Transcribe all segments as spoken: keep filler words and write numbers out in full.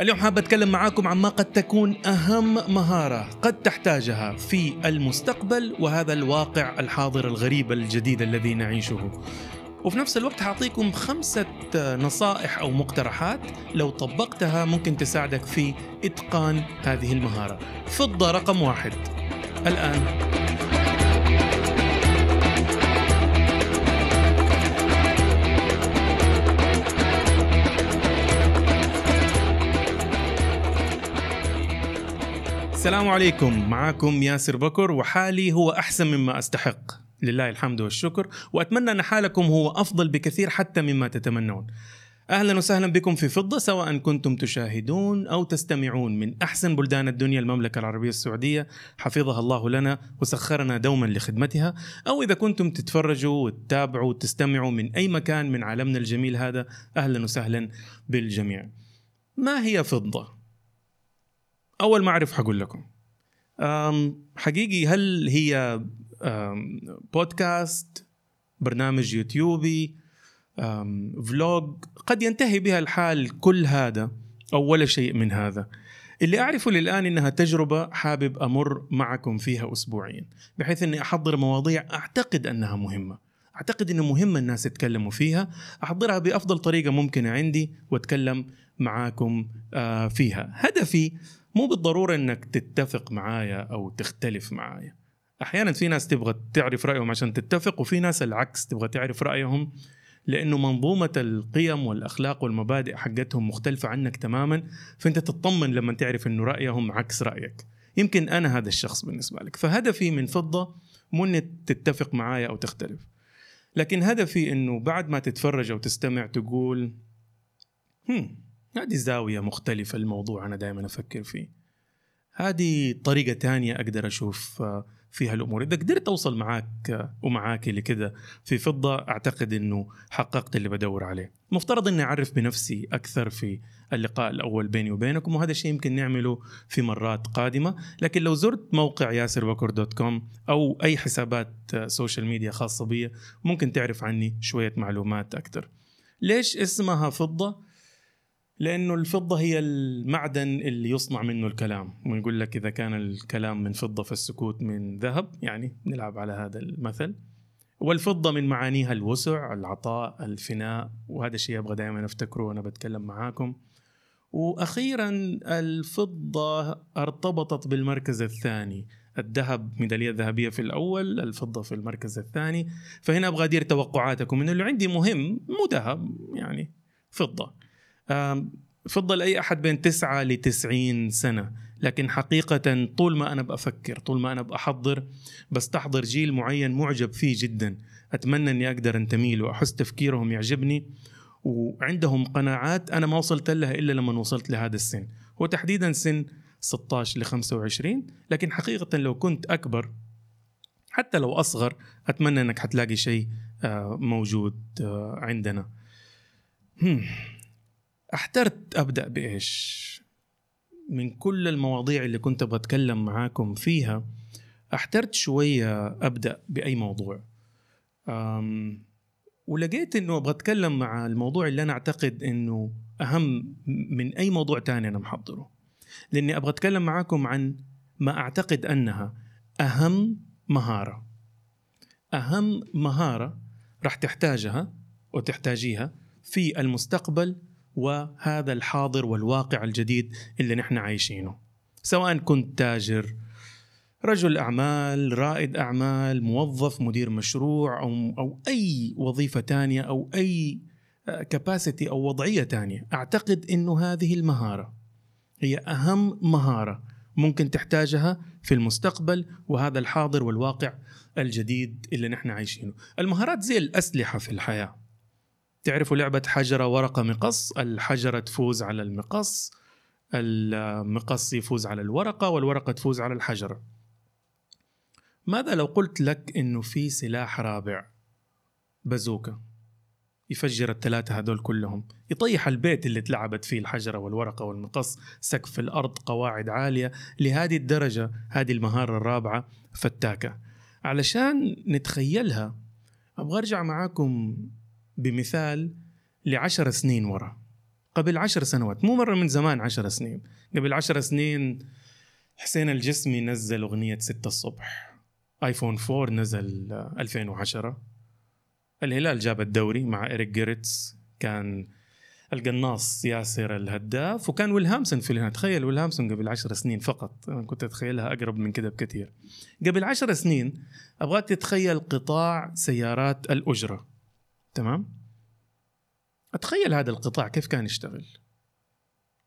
اليوم حابة أتكلم معاكم عن ما قد تكون أهم مهارة قد تحتاجها في المستقبل وهذا الواقع الحاضر الغريب الجديد الذي نعيشه، وفي نفس الوقت هعطيكم خمسة نصائح أو مقترحات لو طبقتها ممكن تساعدك في إتقان هذه المهارة. فضة رقم واحد الآن. السلام عليكم، معاكم ياسر بكر وحالي هو أحسن مما أستحق لله الحمد والشكر، وأتمنى أن حالكم هو أفضل بكثير حتى مما تتمنون. أهلا وسهلا بكم في فضة، سواء كنتم تشاهدون أو تستمعون من أحسن بلدان الدنيا المملكة العربية السعودية حفظها الله لنا وسخرنا دوما لخدمتها، أو إذا كنتم تتفرجوا وتتابعوا وتستمعوا من أي مكان من عالمنا الجميل هذا، أهلا وسهلا بالجميع. ما هي فضة؟ أول ما أعرف حقول لكم حقيقي، هل هي بودكاست، برنامج يوتيوبي، فلوج؟ قد ينتهي بها الحال كل هذا أو ولا شيء من هذا. اللي أعرفه للآن إنها تجربة حابب أمر معكم فيها أسبوعيا، بحيث أني أحضر مواضيع أعتقد أنها مهمة، أعتقد أنه مهم الناس يتكلموا فيها، أحضرها بأفضل طريقة ممكنة عندي وأتكلم معاكم فيها. هدفي مو بالضرورة أنك تتفق معايا أو تختلف معايا، أحيانا في ناس تبغى تعرف رأيهم عشان تتفق، وفي ناس العكس تبغى تعرف رأيهم لأنه منظومة القيم والأخلاق والمبادئ حقتهم مختلفة عنك تماما، فأنت تطمن لما تعرف أنه رأيهم عكس رأيك. يمكن أنا هذا الشخص بالنسبة لك. فهدفي من فضة مو أن تتفق معايا أو تختلف، لكن هدفي أنه بعد ما تتفرج أو تستمع تقول هم هذه زاوية مختلفة الموضوع أنا دائما أفكر فيه، هذه طريقة تانية أقدر أشوف فيها الأمور. إذا قدرت أوصل معاك ومعاكي لكذا في فضة، أعتقد أنه حققت اللي بدور عليه. مفترض أني أعرف بنفسي أكثر في اللقاء الأول بيني وبينكم، وهذا الشيء يمكن نعمله في مرات قادمة، لكن لو زرت موقع ياسر بكر دوت كوم أو أي حسابات سوشيال ميديا خاصة بي ممكن تعرف عني شوية معلومات أكثر. ليش اسمها فضة؟ لأنه الفضة هي المعدن اللي يصنع منه الكلام، ويقول لك إذا كان الكلام من فضة فالسكوت من ذهب، يعني نلعب على هذا المثل. والفضة من معانيها الوسع، العطاء، الفناء، وهذا الشيء أبغى دائما أفتكره وأنا بتكلم معاكم. وأخيرا الفضة ارتبطت بالمركز الثاني، الذهب ميدالية ذهبية في الأول، الفضة في المركز الثاني. فهنا أبغى أدير توقعاتكم إنه اللي عندي مهم مو ذهب، يعني فضة. فضة لأي أحد بين تسعة لتسعين سنة، لكن حقيقة طول ما أنا بأفكر، طول ما أنا بأحضر، بستحضر جيل معين معجب فيه جدا، أتمنى أني أقدر أنتمي له، أحس تفكيرهم يعجبني وعندهم قناعات أنا ما وصلت لها إلا لما وصلت لهذا السن، هو تحديدا سن ستة عشر لخمسة وعشرين. لكن حقيقة لو كنت أكبر، حتى لو أصغر، أتمنى أنك حتلاقي شيء موجود عندنا. هم احترت أبدأ بإيش؟ من كل المواضيع اللي كنت أبغى أتكلم معاكم فيها احترت شوية أبدأ بأي موضوع، ولقيت أنه أبغى أتكلم مع الموضوع اللي أنا أعتقد أنه أهم من أي موضوع تاني أنا محضره، لأني أبغى أتكلم معاكم عن ما أعتقد أنها أهم مهارة، أهم مهارة راح تحتاجها وتحتاجيها في المستقبل وهذا الحاضر والواقع الجديد اللي نحن عايشينه، سواء كنت تاجر، رجل أعمال، رائد أعمال، موظف، مدير مشروع، أو, أو أي وظيفة تانية أو أي كاباسيتي أو وضعية تانية. أعتقد أنه هذه المهارة هي أهم مهارة ممكن تحتاجها في المستقبل وهذا الحاضر والواقع الجديد اللي نحن عايشينه. المهارات زي الأسلحة في الحياة، تعرفوا لعبة حجرة ورقة مقص؟ الحجرة تفوز على المقص، المقص يفوز على الورقة، والورقة تفوز على الحجرة. ماذا لو قلت لك إنه في سلاح رابع، بازوكا، يفجر الثلاثة هذول كلهم، يطيح البيت اللي تلعبت فيه الحجرة والورقة والمقص، سقف الأرض، قواعد عالية؟ لهذه الدرجة هذه المهارة الرابعة فتاكة. علشان نتخيلها أبغى أرجع معاكم بمثال لعشر سنين وراء، قبل عشر سنوات، مو مرة من زمان، عشر سنين. قبل عشر سنين حسين الجسمي نزل أغنية ستة الصبح، آيفون فور نزل ألفين وعشرة، الهلال جاب الدوري مع إريك جيرتس، كان القناص ياسر الهداف، وكان ويلهامسون في الهلال. تخيل ويلهامسون قبل عشر سنين فقط، أنا كنت أتخيلها أقرب من كده بكثير. قبل عشر سنين أبغى تتخيل قطاع سيارات الأجرة، تمام؟ أتخيل هذا القطاع كيف كان يشتغل،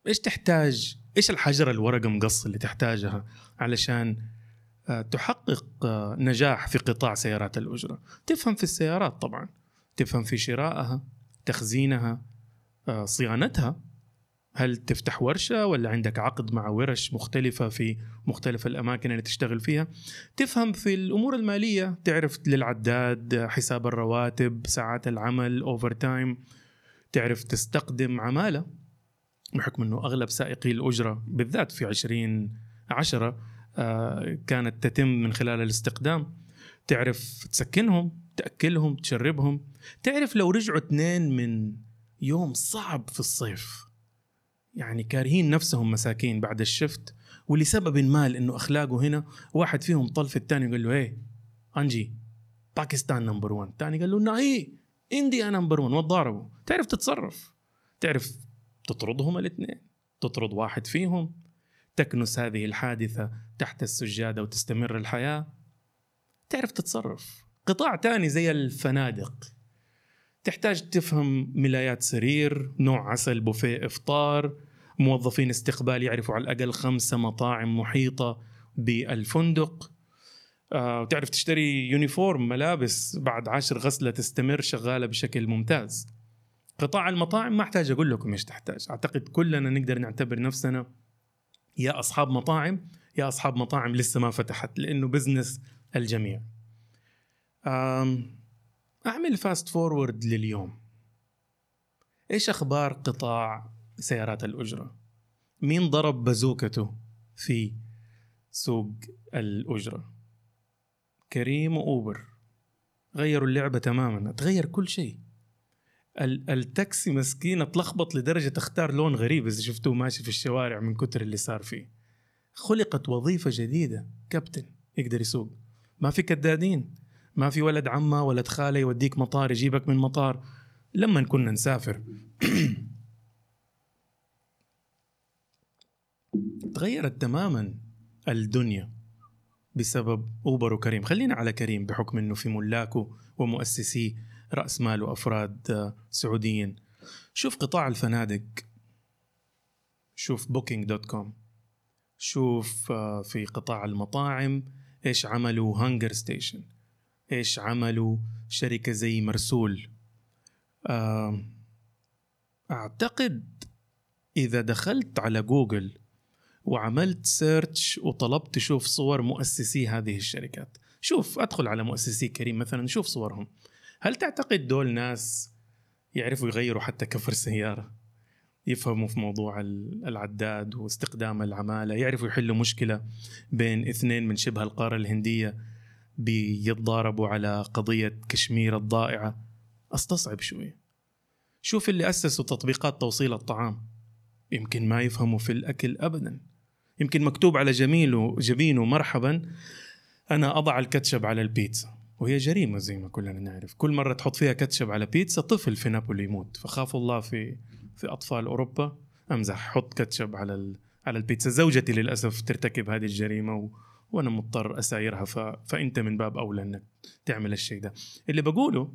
إيش تحتاج، إيش الحجرة الورقة مقص اللي تحتاجها علشان تحقق نجاح في قطاع سيارات الأجرة. تفهم في السيارات طبعا، تفهم في شرائها، تخزينها، صيانتها، هل تفتح ورشة ولا عندك عقد مع ورش مختلفة في مختلف الأماكن اللي تشتغل فيها. تفهم في الأمور المالية، تعرف للعداد، حساب الرواتب، ساعات العمل، أوفر تايم، تعرف تستقدم عمالة، بحكم أنه أغلب سائقي الأجرة بالذات في عشرين عشرة كانت تتم من خلال الاستقدام. تعرف تسكنهم، تأكلهم، تشربهم، تعرف لو رجعوا اثنين من يوم صعب في الصيف، يعني كارهين نفسهم مساكين بعد الشفت، ولسبب ما لأنه أخلاقه هنا، واحد فيهم طلف الثاني يقول له إيه أنجي باكستان نمبر وان، الثاني قال له ناي إندي أنا نمبر ون، وتضاربوا. تعرف تتصرف، تعرف تطردهم الاثنين، تطرد واحد فيهم، تكنس هذه الحادثة تحت السجادة وتستمر الحياة. تعرف تتصرف. قطاع تاني زي الفنادق، تحتاج تفهم ملايات سرير، نوع عسل، بوفيه، إفطار، موظفين استقبال يعرفوا على الأقل خمسة مطاعم محيطة بالفندق، وتعرف تشتري يونيفورم، ملابس، بعد عشر غسلة تستمر شغالة بشكل ممتاز. قطاع المطاعم ما احتاج أقول لكم إيش تحتاج، أعتقد كلنا نقدر نعتبر نفسنا يا أصحاب مطاعم يا أصحاب مطاعم لسه ما فتحت، لأنه بزنس الجميع. أعمل فاست فورورد لليوم، إيش أخبار قطاع سيارات الأجرة؟ مين ضرب بازوكته في سوق الأجرة؟ كريم وأوبر غيروا اللعبة تماماً، تغير كل شيء. التاكسي مسكين اتلخبط لدرجة اختار لون غريب، إذا شفتوه ماشي في الشوارع من كتر اللي صار فيه. خلقت وظيفة جديدة، كابتن يقدر يسوق، ما في كدادين، ما في ولد عمه ولد خاله يوديك مطار يجيبك من مطار لما كنا نسافر. تغيرت تماماً الدنيا بسبب أوبر وكريم. خلينا على كريم بحكم أنه في ملاكه ومؤسسي رأس مال وأفراد سعوديين. شوف قطاع الفنادق، شوف بوكينج دوت كوم، شوف في قطاع المطاعم إيش عملوا هانجر ستيشن، إيش عملوا شركة زي مرسول. أعتقد إذا دخلت على جوجل وعملت سيرتش وطلبت شوف صور مؤسسي هذه الشركات، شوف أدخل على مؤسسي كريم مثلا، شوف صورهم، هل تعتقد دول ناس يعرفوا يغيروا حتى كفر سيارة، يفهموا في موضوع العداد واستخدام العمالة، يعرفوا يحلوا مشكلة بين اثنين من شبه القارة الهندية بيتضاربوا على قضية كشمير الضائعة؟ أستصعب شوي. شوف اللي أسسوا تطبيقات توصيل الطعام، يمكن ما يفهموا في الأكل أبدا، يمكن مكتوب على جميله جبينه مرحبا أنا أضع الكاتشب على البيتزا، وهي جريمة زي ما كلنا نعرف، كل مرة تحط فيها كاتشب على بيتزا طفل في نابولي يموت، فخافوا الله في في أطفال أوروبا. أمزح، حط كاتشب على على البيتزا. زوجتي للأسف ترتكب هذه الجريمة و... وأنا مضطر أسايرها، ف... فأنت من باب أولى أنك تعمل الشيء ده. اللي بقوله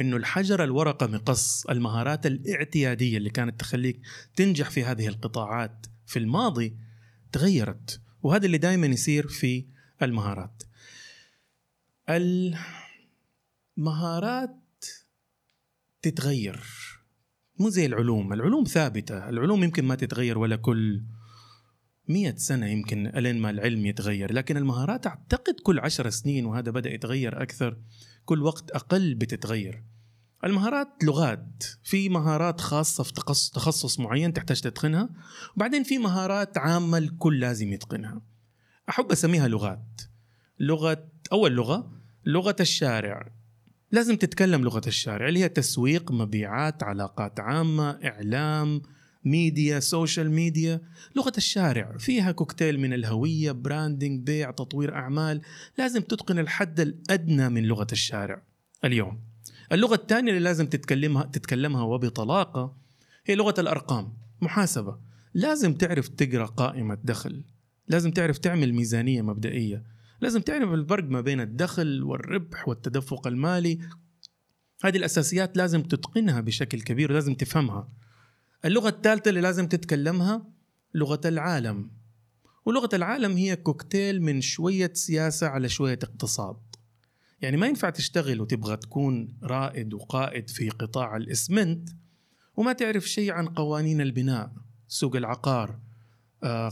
إنه الحجر الورقة مقص، المهارات الاعتيادية اللي كانت تخليك تنجح في هذه القطاعات في الماضي تغيرت، وهذا اللي دائما يصير في المهارات. المهارات تتغير، مو زي العلوم، العلوم ثابتة، العلوم يمكن ما تتغير ولا كل مئة سنة يمكن ألين ما العلم يتغير، لكن المهارات أعتقد كل عشر سنين، وهذا بدأ يتغير أكثر، كل وقت أقل بتتغير. المهارات لغات، في مهارات خاصة في تخصص معين تحتاج تتقنها، وبعدين في مهارات عامة الكل لازم يتقنها. أحب أسميها لغات. لغة أول لغة لغة الشارع، لازم تتكلم لغة الشارع اللي هي تسويق، مبيعات، علاقات عامة، إعلام، ميديا، سوشيال ميديا. لغة الشارع فيها كوكتيل من الهوية، براندينج، بيع، تطوير أعمال. لازم تتقن الحد الأدنى من لغة الشارع. اليوم اللغة الثانية اللي لازم تتكلمها تتكلمها وبطلاقة هي لغة الأرقام، محاسبة. لازم تعرف تقرأ قائمة دخل، لازم تعرف تعمل ميزانية مبدئية، لازم تعرف الفرق ما بين الدخل والربح والتدفق المالي. هذه الأساسيات لازم تتقنها بشكل كبير، لازم تفهمها. اللغة الثالثة اللي لازم تتكلمها لغة العالم، ولغة العالم هي كوكتيل من شوية سياسة على شوية اقتصاد. يعني ما ينفع تشتغل وتبغى تكون رائد وقائد في قطاع الإسمنت وما تعرف شيء عن قوانين البناء، سوق العقار،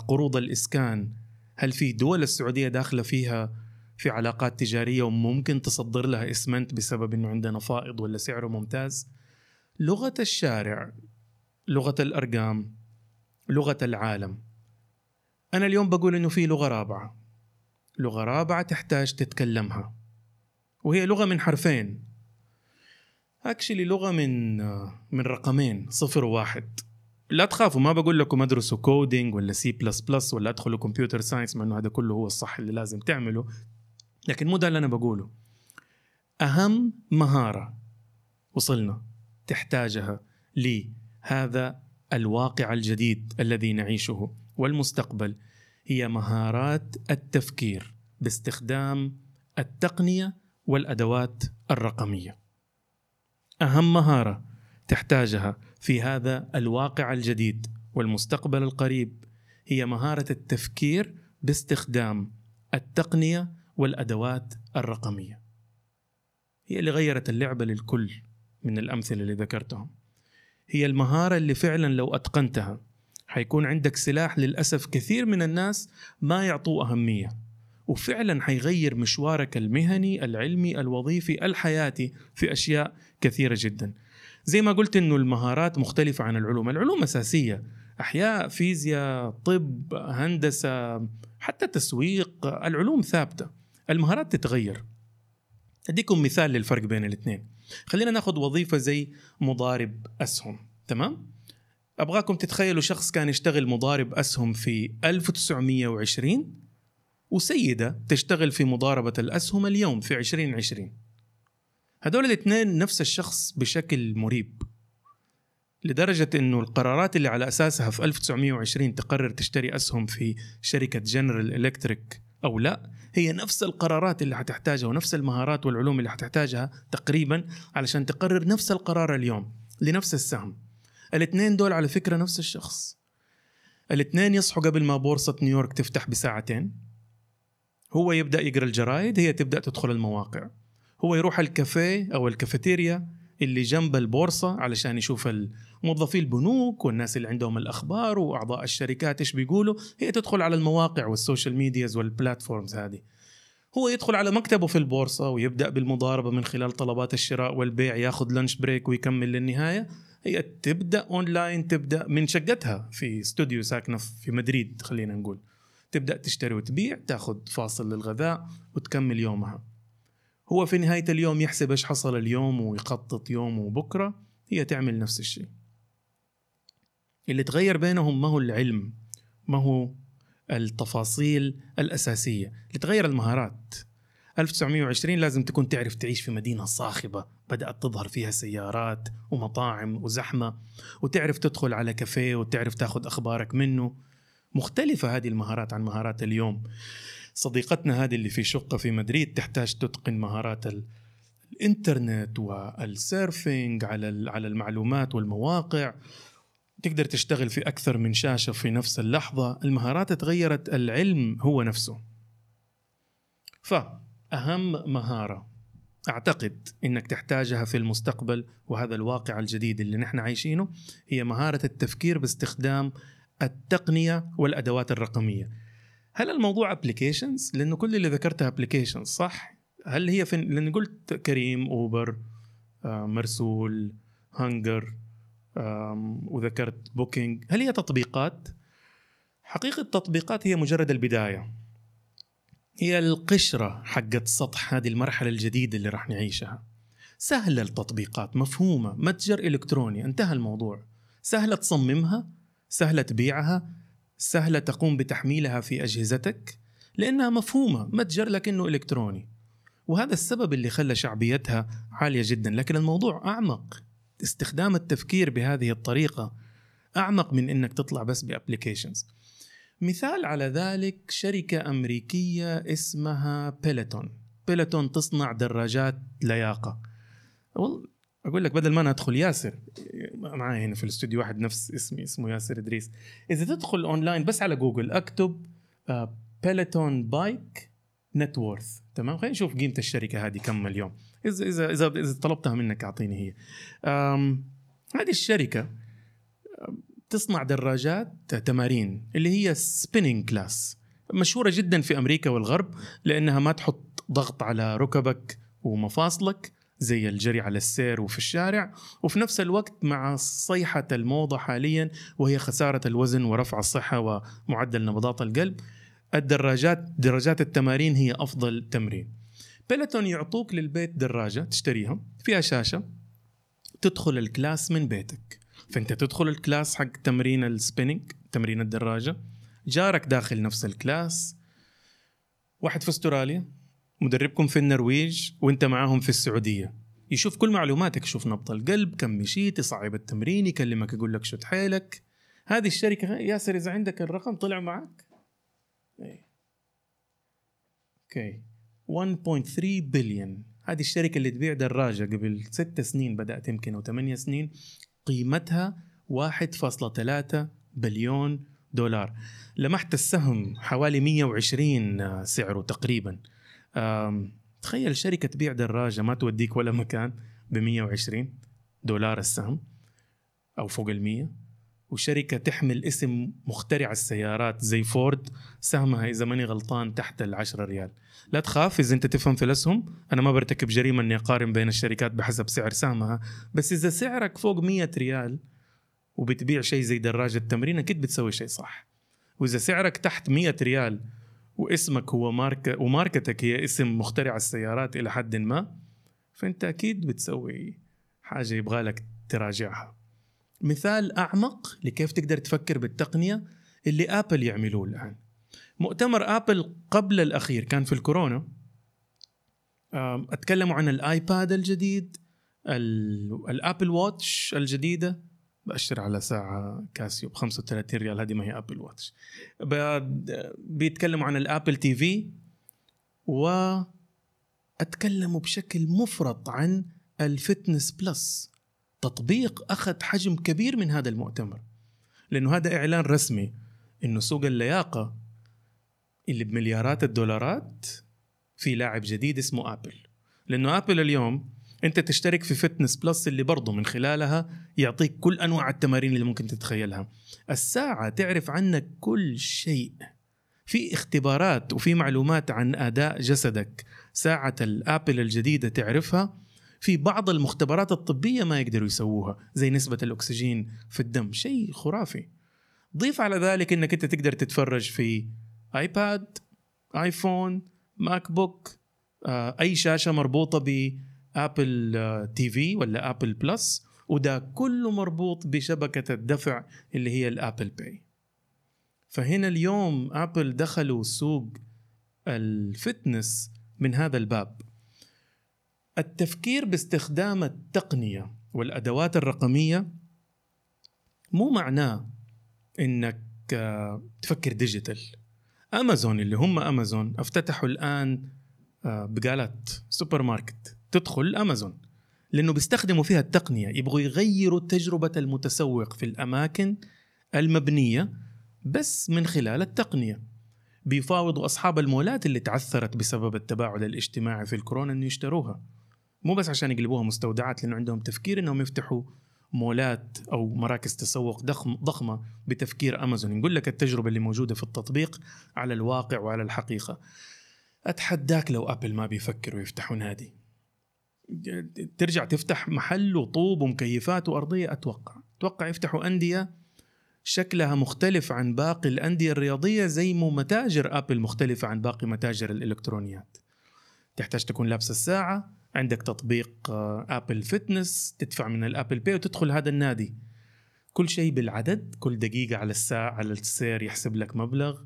قروض الإسكان، هل في دول السعودية داخلة فيها في علاقات تجارية وممكن تصدر لها إسمنت بسبب أنه عندنا فائض ولا سعره ممتاز. لغة الشارع، لغة الأرقام، لغة العالم. أنا اليوم بقول أنه في لغة رابعة، لغة رابعة تحتاج تتكلمها، وهي لغة من حرفين، أكشلي لغة من من رقمين، صفر وواحد. لا تخافوا، ما بقول لكم ادرسوا كودينج ولا سي بلس بلس ولا ادخلوا كمبيوتر ساينس، مع انه هذا كله هو الصح اللي لازم تعمله، لكن مو ده اللي انا بقوله. اهم مهارة وصلنا تحتاجها لهذا الواقع الجديد الذي نعيشه والمستقبل هي مهارات التفكير باستخدام التقنية والادوات الرقمية. اهم مهارة تحتاجها في هذا الواقع الجديد والمستقبل القريب هي مهارة التفكير باستخدام التقنية والأدوات الرقمية. هي اللي غيرت اللعبة للكل من الأمثلة اللي ذكرتهم. هي المهارة اللي فعلا لو أتقنتها حيكون عندك سلاح للأسف كثير من الناس ما يعطوه أهمية، وفعلا حيغير مشوارك المهني، العلمي، الوظيفي، الحياتي في أشياء كثيرة جدا. زي ما قلت إنه المهارات مختلفة عن العلوم، العلوم أساسية، أحياء، فيزياء، طب، هندسة، حتى تسويق، العلوم ثابتة، المهارات تتغير. أديكم مثال للفرق بين الاثنين. خلينا ناخد وظيفة زي مضارب أسهم، تمام؟ أبغاكم تتخيلوا شخص كان يشتغل مضارب أسهم في ألف وتسعمية وعشرين وسيدة تشتغل في مضاربة الأسهم اليوم في عشرين عشرين. هذول الاثنين نفس الشخص بشكل مريب، لدرجة أنه القرارات اللي على أساسها في ألف وتسعمية وعشرين تقرر تشتري أسهم في شركة جنرال إلكتريك أو لا، هي نفس القرارات اللي هتحتاجها ونفس المهارات والعلوم اللي هتحتاجها تقريبا علشان تقرر نفس القرار اليوم لنفس السهم. الاثنين دول على فكرة نفس الشخص، الاثنين يصحوا قبل ما بورصة نيويورك تفتح بساعتين، هو يبدأ يقرأ الجرايد، هي تبدأ تدخل المواقع، هو يروح الكافيه أو الكافيتيريا اللي جنب البورصة علشان يشوف موظفي البنوك والناس اللي عندهم الأخبار وأعضاء الشركات إيش بيقولوا، هي تدخل على المواقع والسوشيال ميدياز والبلاتفورمز هذه، هو يدخل على مكتبه في البورصة ويبدأ بالمضاربة من خلال طلبات الشراء والبيع، ياخد لانش بريك ويكمل للنهاية. هي تبدأ أونلاين، تبدأ من شقتها في استوديو ساكنة في مدريد خلينا نقول، تبدأ تشتري وتبيع، تاخد فاصل للغذاء وتكمل يومها. هو في نهاية اليوم يحسب إيش حصل اليوم ويخطط يومه وبكرة، هي تعمل نفس الشيء. اللي تغير بينهم ما هو العلم، ما هو التفاصيل الأساسية، اللي تغير المهارات. ألف وتسعمية وعشرين لازم تكون تعرف تعيش في مدينة صاخبة بدأت تظهر فيها سيارات ومطاعم وزحمة، وتعرف تدخل على كافيه وتعرف تاخد أخبارك منه. مختلفة هذه المهارات عن مهارات اليوم. صديقتنا هذه اللي في شقة في مدريد تحتاج تتقن مهارات الإنترنت والسيرفينج على على المعلومات والمواقع، تقدر تشتغل في أكثر من شاشة في نفس اللحظة. المهارات تغيرت، العلم هو نفسه. فأهم مهارة أعتقد إنك تحتاجها في المستقبل وهذا الواقع الجديد اللي نحن عايشينه هي مهارة التفكير باستخدام التقنية والأدوات الرقمية. هل الموضوع applications؟ لأنه كل اللي ذكرتها applications صح؟ هل هي فين؟ لأن قلت كريم، أوبر، مرسول، هانجر، وذكرت بوكينج. هل هي تطبيقات؟ حقيقة التطبيقات هي مجرد البداية، هي القشرة حقت سطح هذه المرحلة الجديدة اللي راح نعيشها. سهلة التطبيقات، مفهومة، متجر إلكتروني، انتهى الموضوع. سهلة تصممها، سهلة تبيعها، سهلة تقوم بتحميلها في أجهزتك، لأنها مفهومة، متجر لكنه إلكتروني. وهذا السبب اللي خلى شعبيتها عالية جدا. لكن الموضوع أعمق، استخدام التفكير بهذه الطريقة أعمق من أنك تطلع بس بأبليكيشنز. مثال على ذلك شركة أمريكية اسمها بيلوتون. بيلوتون تصنع دراجات لياقة. أقول لك بدل ما أنا أدخل ياسر، معايا هنا في الاستوديو واحد نفس اسمي اسمه ياسر ادريس، إذا تدخل أونلاين بس على جوجل أكتب بيلوتون بايك نت وورث، تمام، خلينا نشوف قيمة الشركة هذه كم اليوم. إذا إذا إذا, إذا طلبتها منك أعطيني هي. هذه الشركة تصنع دراجات تمارين اللي هي سبينينج كلاس، مشهورة جدا في أمريكا والغرب لأنها ما تحط ضغط على ركبك ومفاصلك زي الجري على السير وفي الشارع، وفي نفس الوقت مع صيحة الموضة حاليا وهي خسارة الوزن ورفع الصحة ومعدل نبضات القلب، الدراجات دراجات التمارين هي أفضل تمرين. بيلوتون يعطوك للبيت دراجة تشتريها فيها شاشة، تدخل الكلاس من بيتك، فأنت تدخل الكلاس حق تمرين السبينينج، تمرين الدراجة، جارك داخل نفس الكلاس، واحد في استراليا، مدربكم في النرويج، وانت معاهم في السعودية، يشوف كل معلوماتك، يشوف نبض القلب، كم مشيت، صعيب التمرين، يكلمك يقول لك شو تحيلك. هذه الشركة ياسر إذا عندك الرقم طلع معك اوكي واحد فاصلة ثلاثة بليون. هذه الشركة اللي تبيع دراجة قبل ست سنين بدأت يمكن أو ثمانية سنين، قيمتها واحد فاصلة ثلاثة بليون دولار، لمحت السهم حوالي مية وعشرين سعره تقريبا. تخيل شركة تبيع دراجة ما توديك ولا مكان بمية وعشرين دولار السهم أو فوق المية، وشركة تحمل اسم مخترع السيارات زي فورد سهمها إذا ماني غلطان تحت العشرة ريال. لا تخاف إذا أنت تفهم في الأسهم، أنا ما برتكب جريمة أني أقارن بين الشركات بحسب سعر سهمها، بس إذا سعرك فوق مية ريال وبتبيع شيء زي دراجة تمرين أكيد بتسوي شيء صح. وإذا سعرك تحت مية ريال واسمك هو ماركة وماركتك هي اسم مخترع السيارات إلى حد ما، فأنت أكيد بتسوي حاجة يبغالك تراجعها. مثال أعمق لكيف تقدر تفكر بالتقنية اللي آبل يعملوه الآن. مؤتمر آبل قبل الأخير كان في الكورونا، أتكلموا عن الآيباد الجديد، الآبل واتش الجديدة، بأشتر على ساعة كاسيو بخمسة وثلاثين ريال، هذه ما هي أبل واتش. بيتكلموا عن الأبل تيفي، وأتكلموا بشكل مفرط عن الفيتنس بلس، تطبيق أخذ حجم كبير من هذا المؤتمر، لأنه هذا إعلان رسمي إنه سوق اللياقة اللي بمليارات الدولارات في لاعب جديد اسمه آبل. لأنه آبل اليوم أنت تشترك في فيتنس بلس اللي برضو من خلالها يعطيك كل أنواع التمارين اللي ممكن تتخيلها، الساعة تعرف عنك كل شيء، في اختبارات وفي معلومات عن أداء جسدك، ساعة الآبل الجديدة تعرفها، في بعض المختبرات الطبية ما يقدروا يسووها زي نسبة الأكسجين في الدم، شيء خرافي. ضيف على ذلك أنك أنت تقدر تتفرج في آيباد، آيفون، ماك بوك، أي شاشة مربوطة ب أبل تي في ولا أبل بلس، وده كله مربوط بشبكة الدفع اللي هي الأبل باي. فهنا اليوم أبل دخلوا سوق الفتنس من هذا الباب. التفكير باستخدام التقنية والأدوات الرقمية مو معناه إنك تفكر ديجيتال. أمازون اللي هم أمازون افتتحوا الآن بقالات سوبر ماركت تدخل أمازون، لأنه بيستخدموا فيها التقنية، يبغوا يغيروا تجربة المتسوق في الأماكن المبنية بس من خلال التقنية. بيفاوضوا أصحاب المولات اللي تعثرت بسبب التباعد الاجتماعي في الكورونا أن يشتروها، مو بس عشان يقلبوها مستودعات، لأنه عندهم تفكير أنهم يفتحوا مولات أو مراكز تسوق ضخم ضخمة بتفكير أمازون. نقول لك التجربة اللي موجودة في التطبيق على الواقع وعلى الحقيقة. أتحداك لو أبل ما بيفكروا يفتحوا نادي، ترجع تفتح محل وطوب ومكيفات وأرضية، أتوقع أتوقع يفتحوا أندية شكلها مختلف عن باقي الأندية الرياضية، زي مو متاجر أبل مختلفة عن باقي متاجر الإلكترونيات، تحتاج تكون لابس الساعة، عندك تطبيق آبل فيتنس تدفع من الآبل باي وتدخل هذا النادي. كل شيء بالعدد، كل دقيقة على الساعة على السير يحسب لك مبلغ.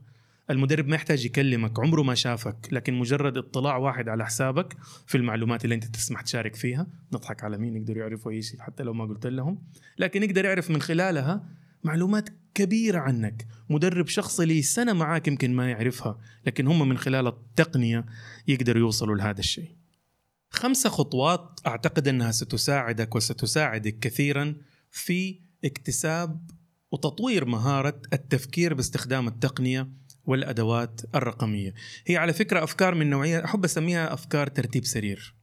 المدرب ما يحتاج يكلمك، عمره ما شافك، لكن مجرد اطلاع واحد على حسابك في المعلومات اللي انت تسمح تشارك فيها. نضحك على مين يقدر يعرفوا اي شيء حتى لو ما قلت لهم، لكن يقدر يعرف من خلالها معلومات كبيرة عنك. مدرب شخصي لي سنة معاك يمكن ما يعرفها، لكن هم من خلال التقنية يقدروا يوصلوا لهذا الشيء. خمسة خطوات أعتقد أنها ستساعدك وستساعدك كثيرا في اكتساب وتطوير مهارة التفكير باستخدام التقنية والأدوات الرقمية. هي على فكرة أفكار من نوعية أحب أسميها أفكار ترتيب سرير،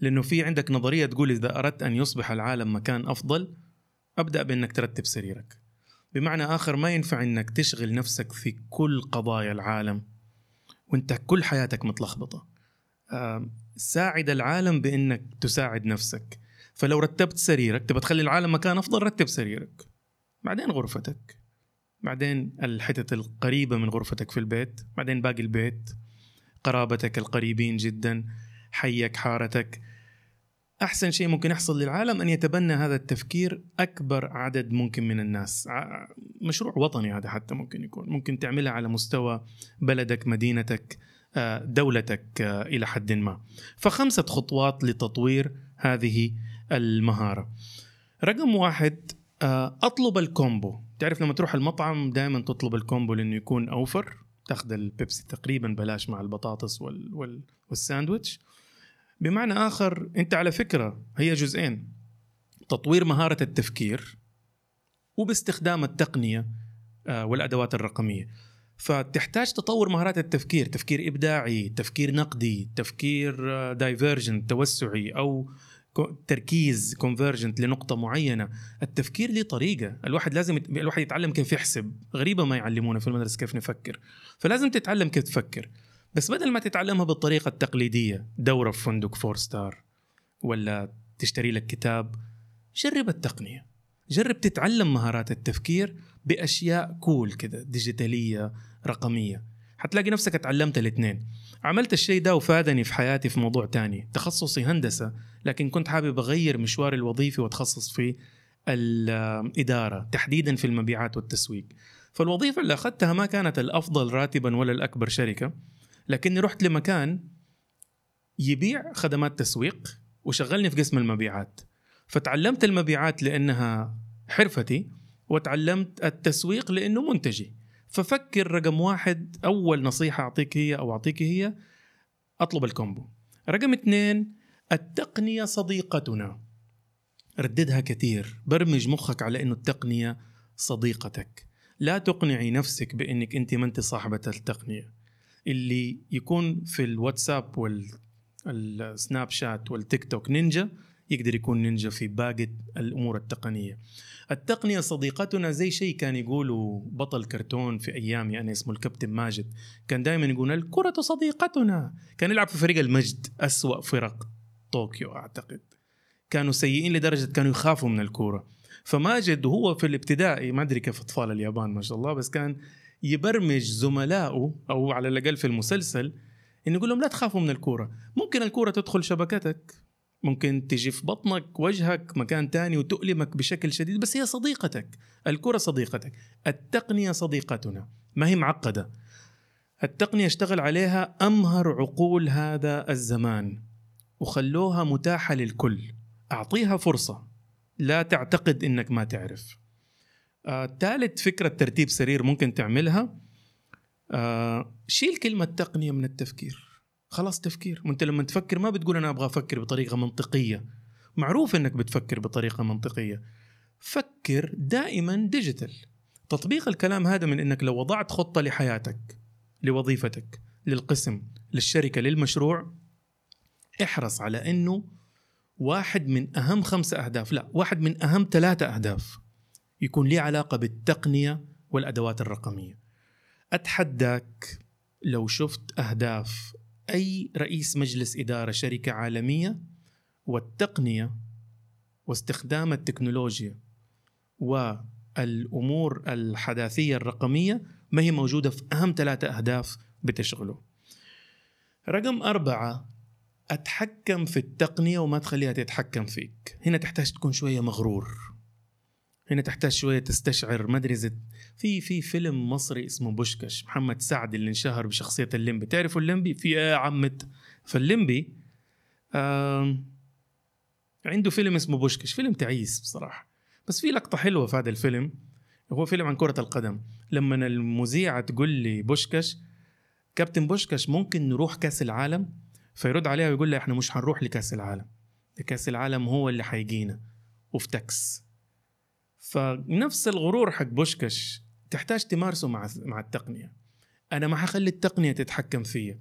لأنه في عندك نظرية تقول إذا أردت أن يصبح العالم مكان أفضل أبدأ بأنك ترتب سريرك. بمعنى آخر، ما ينفع أنك تشغل نفسك في كل قضايا العالم وأنت كل حياتك متلخبطة. أه ساعد العالم بأنك تساعد نفسك. فلو رتبت سريرك، تبى تخلي العالم مكان أفضل، رتب سريرك، بعدين غرفتك، بعدين الحتة القريبة من غرفتك في البيت، بعدين باقي البيت، قرابتك القريبين جدا، حيك، حارتك. أحسن شيء ممكن يحصل للعالم أن يتبنى هذا التفكير أكبر عدد ممكن من الناس. مشروع وطني هذا، حتى ممكن يكون ممكن تعملها على مستوى بلدك، مدينتك، دولتك إلى حد ما. فخمسة خطوات لتطوير هذه المهارة. رقم واحد، أطلب الكومبو. تعرف لما تروح المطعم دائما تطلب الكومبو لأنه يكون أوفر، تأخذ البيبسي تقريبا بلاش مع البطاطس وال... وال... والساندويتش. بمعنى آخر، أنت على فكرة هي جزئين: تطوير مهارة التفكير وباستخدام التقنية والأدوات الرقمية. فتحتاج تطور مهارات التفكير، تفكير إبداعي، تفكير نقدي، تفكير دايفيرجنت توسعي، أو تركيز كونفيرجنت لنقطة معينة. التفكير له طريقة، الواحد لازم يت... الواحد يتعلم كيف يحسب. غريبة ما يعلمونا في المدرسة كيف نفكر، فلازم تتعلم كيف تفكر. بس بدل ما تتعلمها بالطريقة التقليدية، دورة في فندق فور ستار ولا تشتري لك كتاب، جرب التقنية، جرب تتعلم مهارات التفكير بأشياء كول كده، ديجيتالية، رقمية. حتلاقي نفسك اتعلمت الاثنين. عملت الشيء ده وفادني في حياتي في موضوع تاني. تخصصي هندسة، لكن كنت حابب أغير مشواري الوظيفي وتخصص في الإدارة، تحديدا في المبيعات والتسويق. فالوظيفة اللي أخذتها ما كانت الأفضل راتبا ولا الأكبر شركة، لكني رحت لمكان يبيع خدمات تسويق وشغلني في قسم المبيعات. فتعلمت المبيعات لأنها حرفتي، وتعلمت التسويق لأنه منتجي. ففكر، رقم واحد، أول نصيحة أعطيك هي أو أعطيك هي أطلب الكومبو. رقم اثنين، التقنية صديقتنا. رددها كثير، برمج مخك على أنه التقنية صديقتك. لا تقنعي نفسك بأنك أنت ما أنت صاحبة التقنية. اللي يكون في الواتساب والسناب شات والتيك توك نينجا، يقدر يكون نينجا في باقة الأمور التقنية. التقنية صديقتنا، زي شيء كان يقوله بطل كرتون في أيامي أنا اسمه الكابتن ماجد، كان دائما يقول الكرة صديقتنا. كان يلعب في فريق المجد، أسوأ فرق طوكيو أعتقد، كانوا سيئين لدرجة كانوا يخافوا من الكرة. فماجد هو في الابتدائي، ما أدري كيف أطفال اليابان ما شاء الله، بس كان يبرمج زملائه أو على الأقل في المسلسل إنه يقول لهم لا تخافوا من الكرة. ممكن الكرة تدخل شبكتك، ممكن تجي في بطنك، وجهك، مكان تاني وتؤلمك بشكل شديد، بس هي صديقتك. الكرة صديقتك، التقنية صديقتنا. ما هي معقدة، التقنية اشتغل عليها أمهر عقول هذا الزمان وخلوها متاحة للكل. أعطيها فرصة، لا تعتقد إنك ما تعرف. آه، ثالث فكرة ترتيب سرير ممكن تعملها، آه، شيل كلمة تقنية من التفكير. خلاص تفكير، وانت لما تفكر ما بتقول أنا أبغى أفكر بطريقة منطقية، معروف أنك بتفكر بطريقة منطقية. فكر دائما ديجيتال. تطبيق الكلام هذا من أنك لو وضعت خطة لحياتك، لوظيفتك، للقسم، للشركة، للمشروع، احرص على أنه واحد من أهم خمسة أهداف، لا واحد من أهم ثلاثة أهداف يكون ليه علاقة بالتقنية والأدوات الرقمية. أتحداك لو شفت أهداف أي رئيس مجلس إدارة شركة عالمية والتقنية واستخدام التكنولوجيا والأمور الحداثية الرقمية ما هي موجودة في أهم ثلاثة أهداف بتشغله. رقم أربعة، أتحكم في التقنية وما تخليها تتحكم فيك. هنا تحتاج تكون شوية مغرور، هنا تحتاج شوية تستشعر مدرسة. في في فيلم مصري اسمه بوشكش، محمد سعد اللي انشهر بشخصية الليمبي، تعرفوا الليمبي؟ في عمت فالليمبي آه عنده فيلم اسمه بوشكش، فيلم تعيس بصراحة، بس في لقطة حلوة في هذا الفيلم. هو فيلم عن كرة القدم، لما المذيعة تقول لي بوشكش كابتن بوشكش ممكن نروح كاس العالم، فيرد عليها ويقول لها احنا مش هنروح لكاس العالم، كاس العالم هو اللي حيجينا وفتكس. فنفس الغرور حق بوشكش تحتاج تمارسه مع مع التقنية. أنا ما هخلي التقنية تتحكم فيا،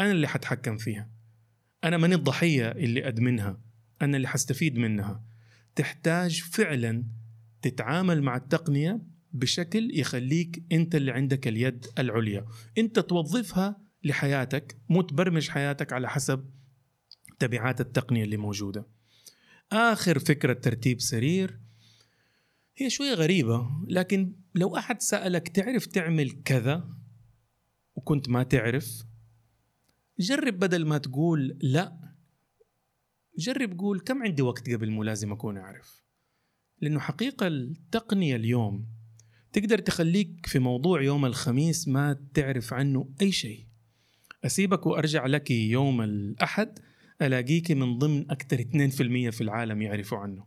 أنا اللي هتحكم فيها، أنا من الضحية اللي أدمنها، أنا اللي هستفيد منها. تحتاج فعلا تتعامل مع التقنية بشكل يخليك أنت اللي عندك اليد العليا، أنت توظفها لحياتك، مو تبرمج حياتك على حسب تبعات التقنية اللي موجودة. آخر فكرة ترتيب سرير، هي شوية غريبة، لكن لو أحد سألك تعرف تعمل كذا وكنت ما تعرف، جرب بدل ما تقول لا، جرب قول كم عندي وقت قبل مو لازم أكون أعرف. لأنه حقيقة التقنية اليوم تقدر تخليك في موضوع يوم الخميس ما تعرف عنه أي شيء، أسيبك وأرجع لك يوم الأحد ألاقيك من ضمن أكثر اثنين بالمئة في العالم يعرفوا عنه.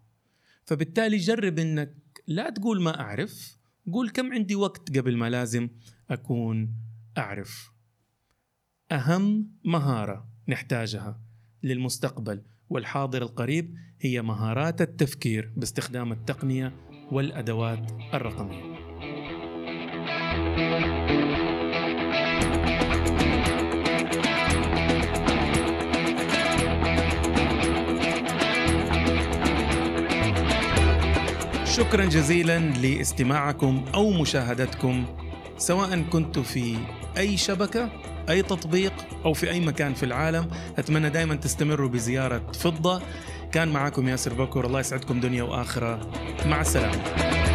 فبالتالي جرب أنك لا تقول ما أعرف، قول كم عندي وقت قبل ما لازم أكون أعرف. أهم مهارة نحتاجها للمستقبل والحاضر القريب هي مهارات التفكير باستخدام التقنية والأدوات الرقمية. شكرا جزيلا لاستماعكم أو مشاهدتكم، سواء كنت في أي شبكة، أي تطبيق، أو في أي مكان في العالم. أتمنى دائما تستمروا بزيارة فضة. كان معكم ياسر بكر، الله يسعدكم دنيا وآخرة، مع السلامة.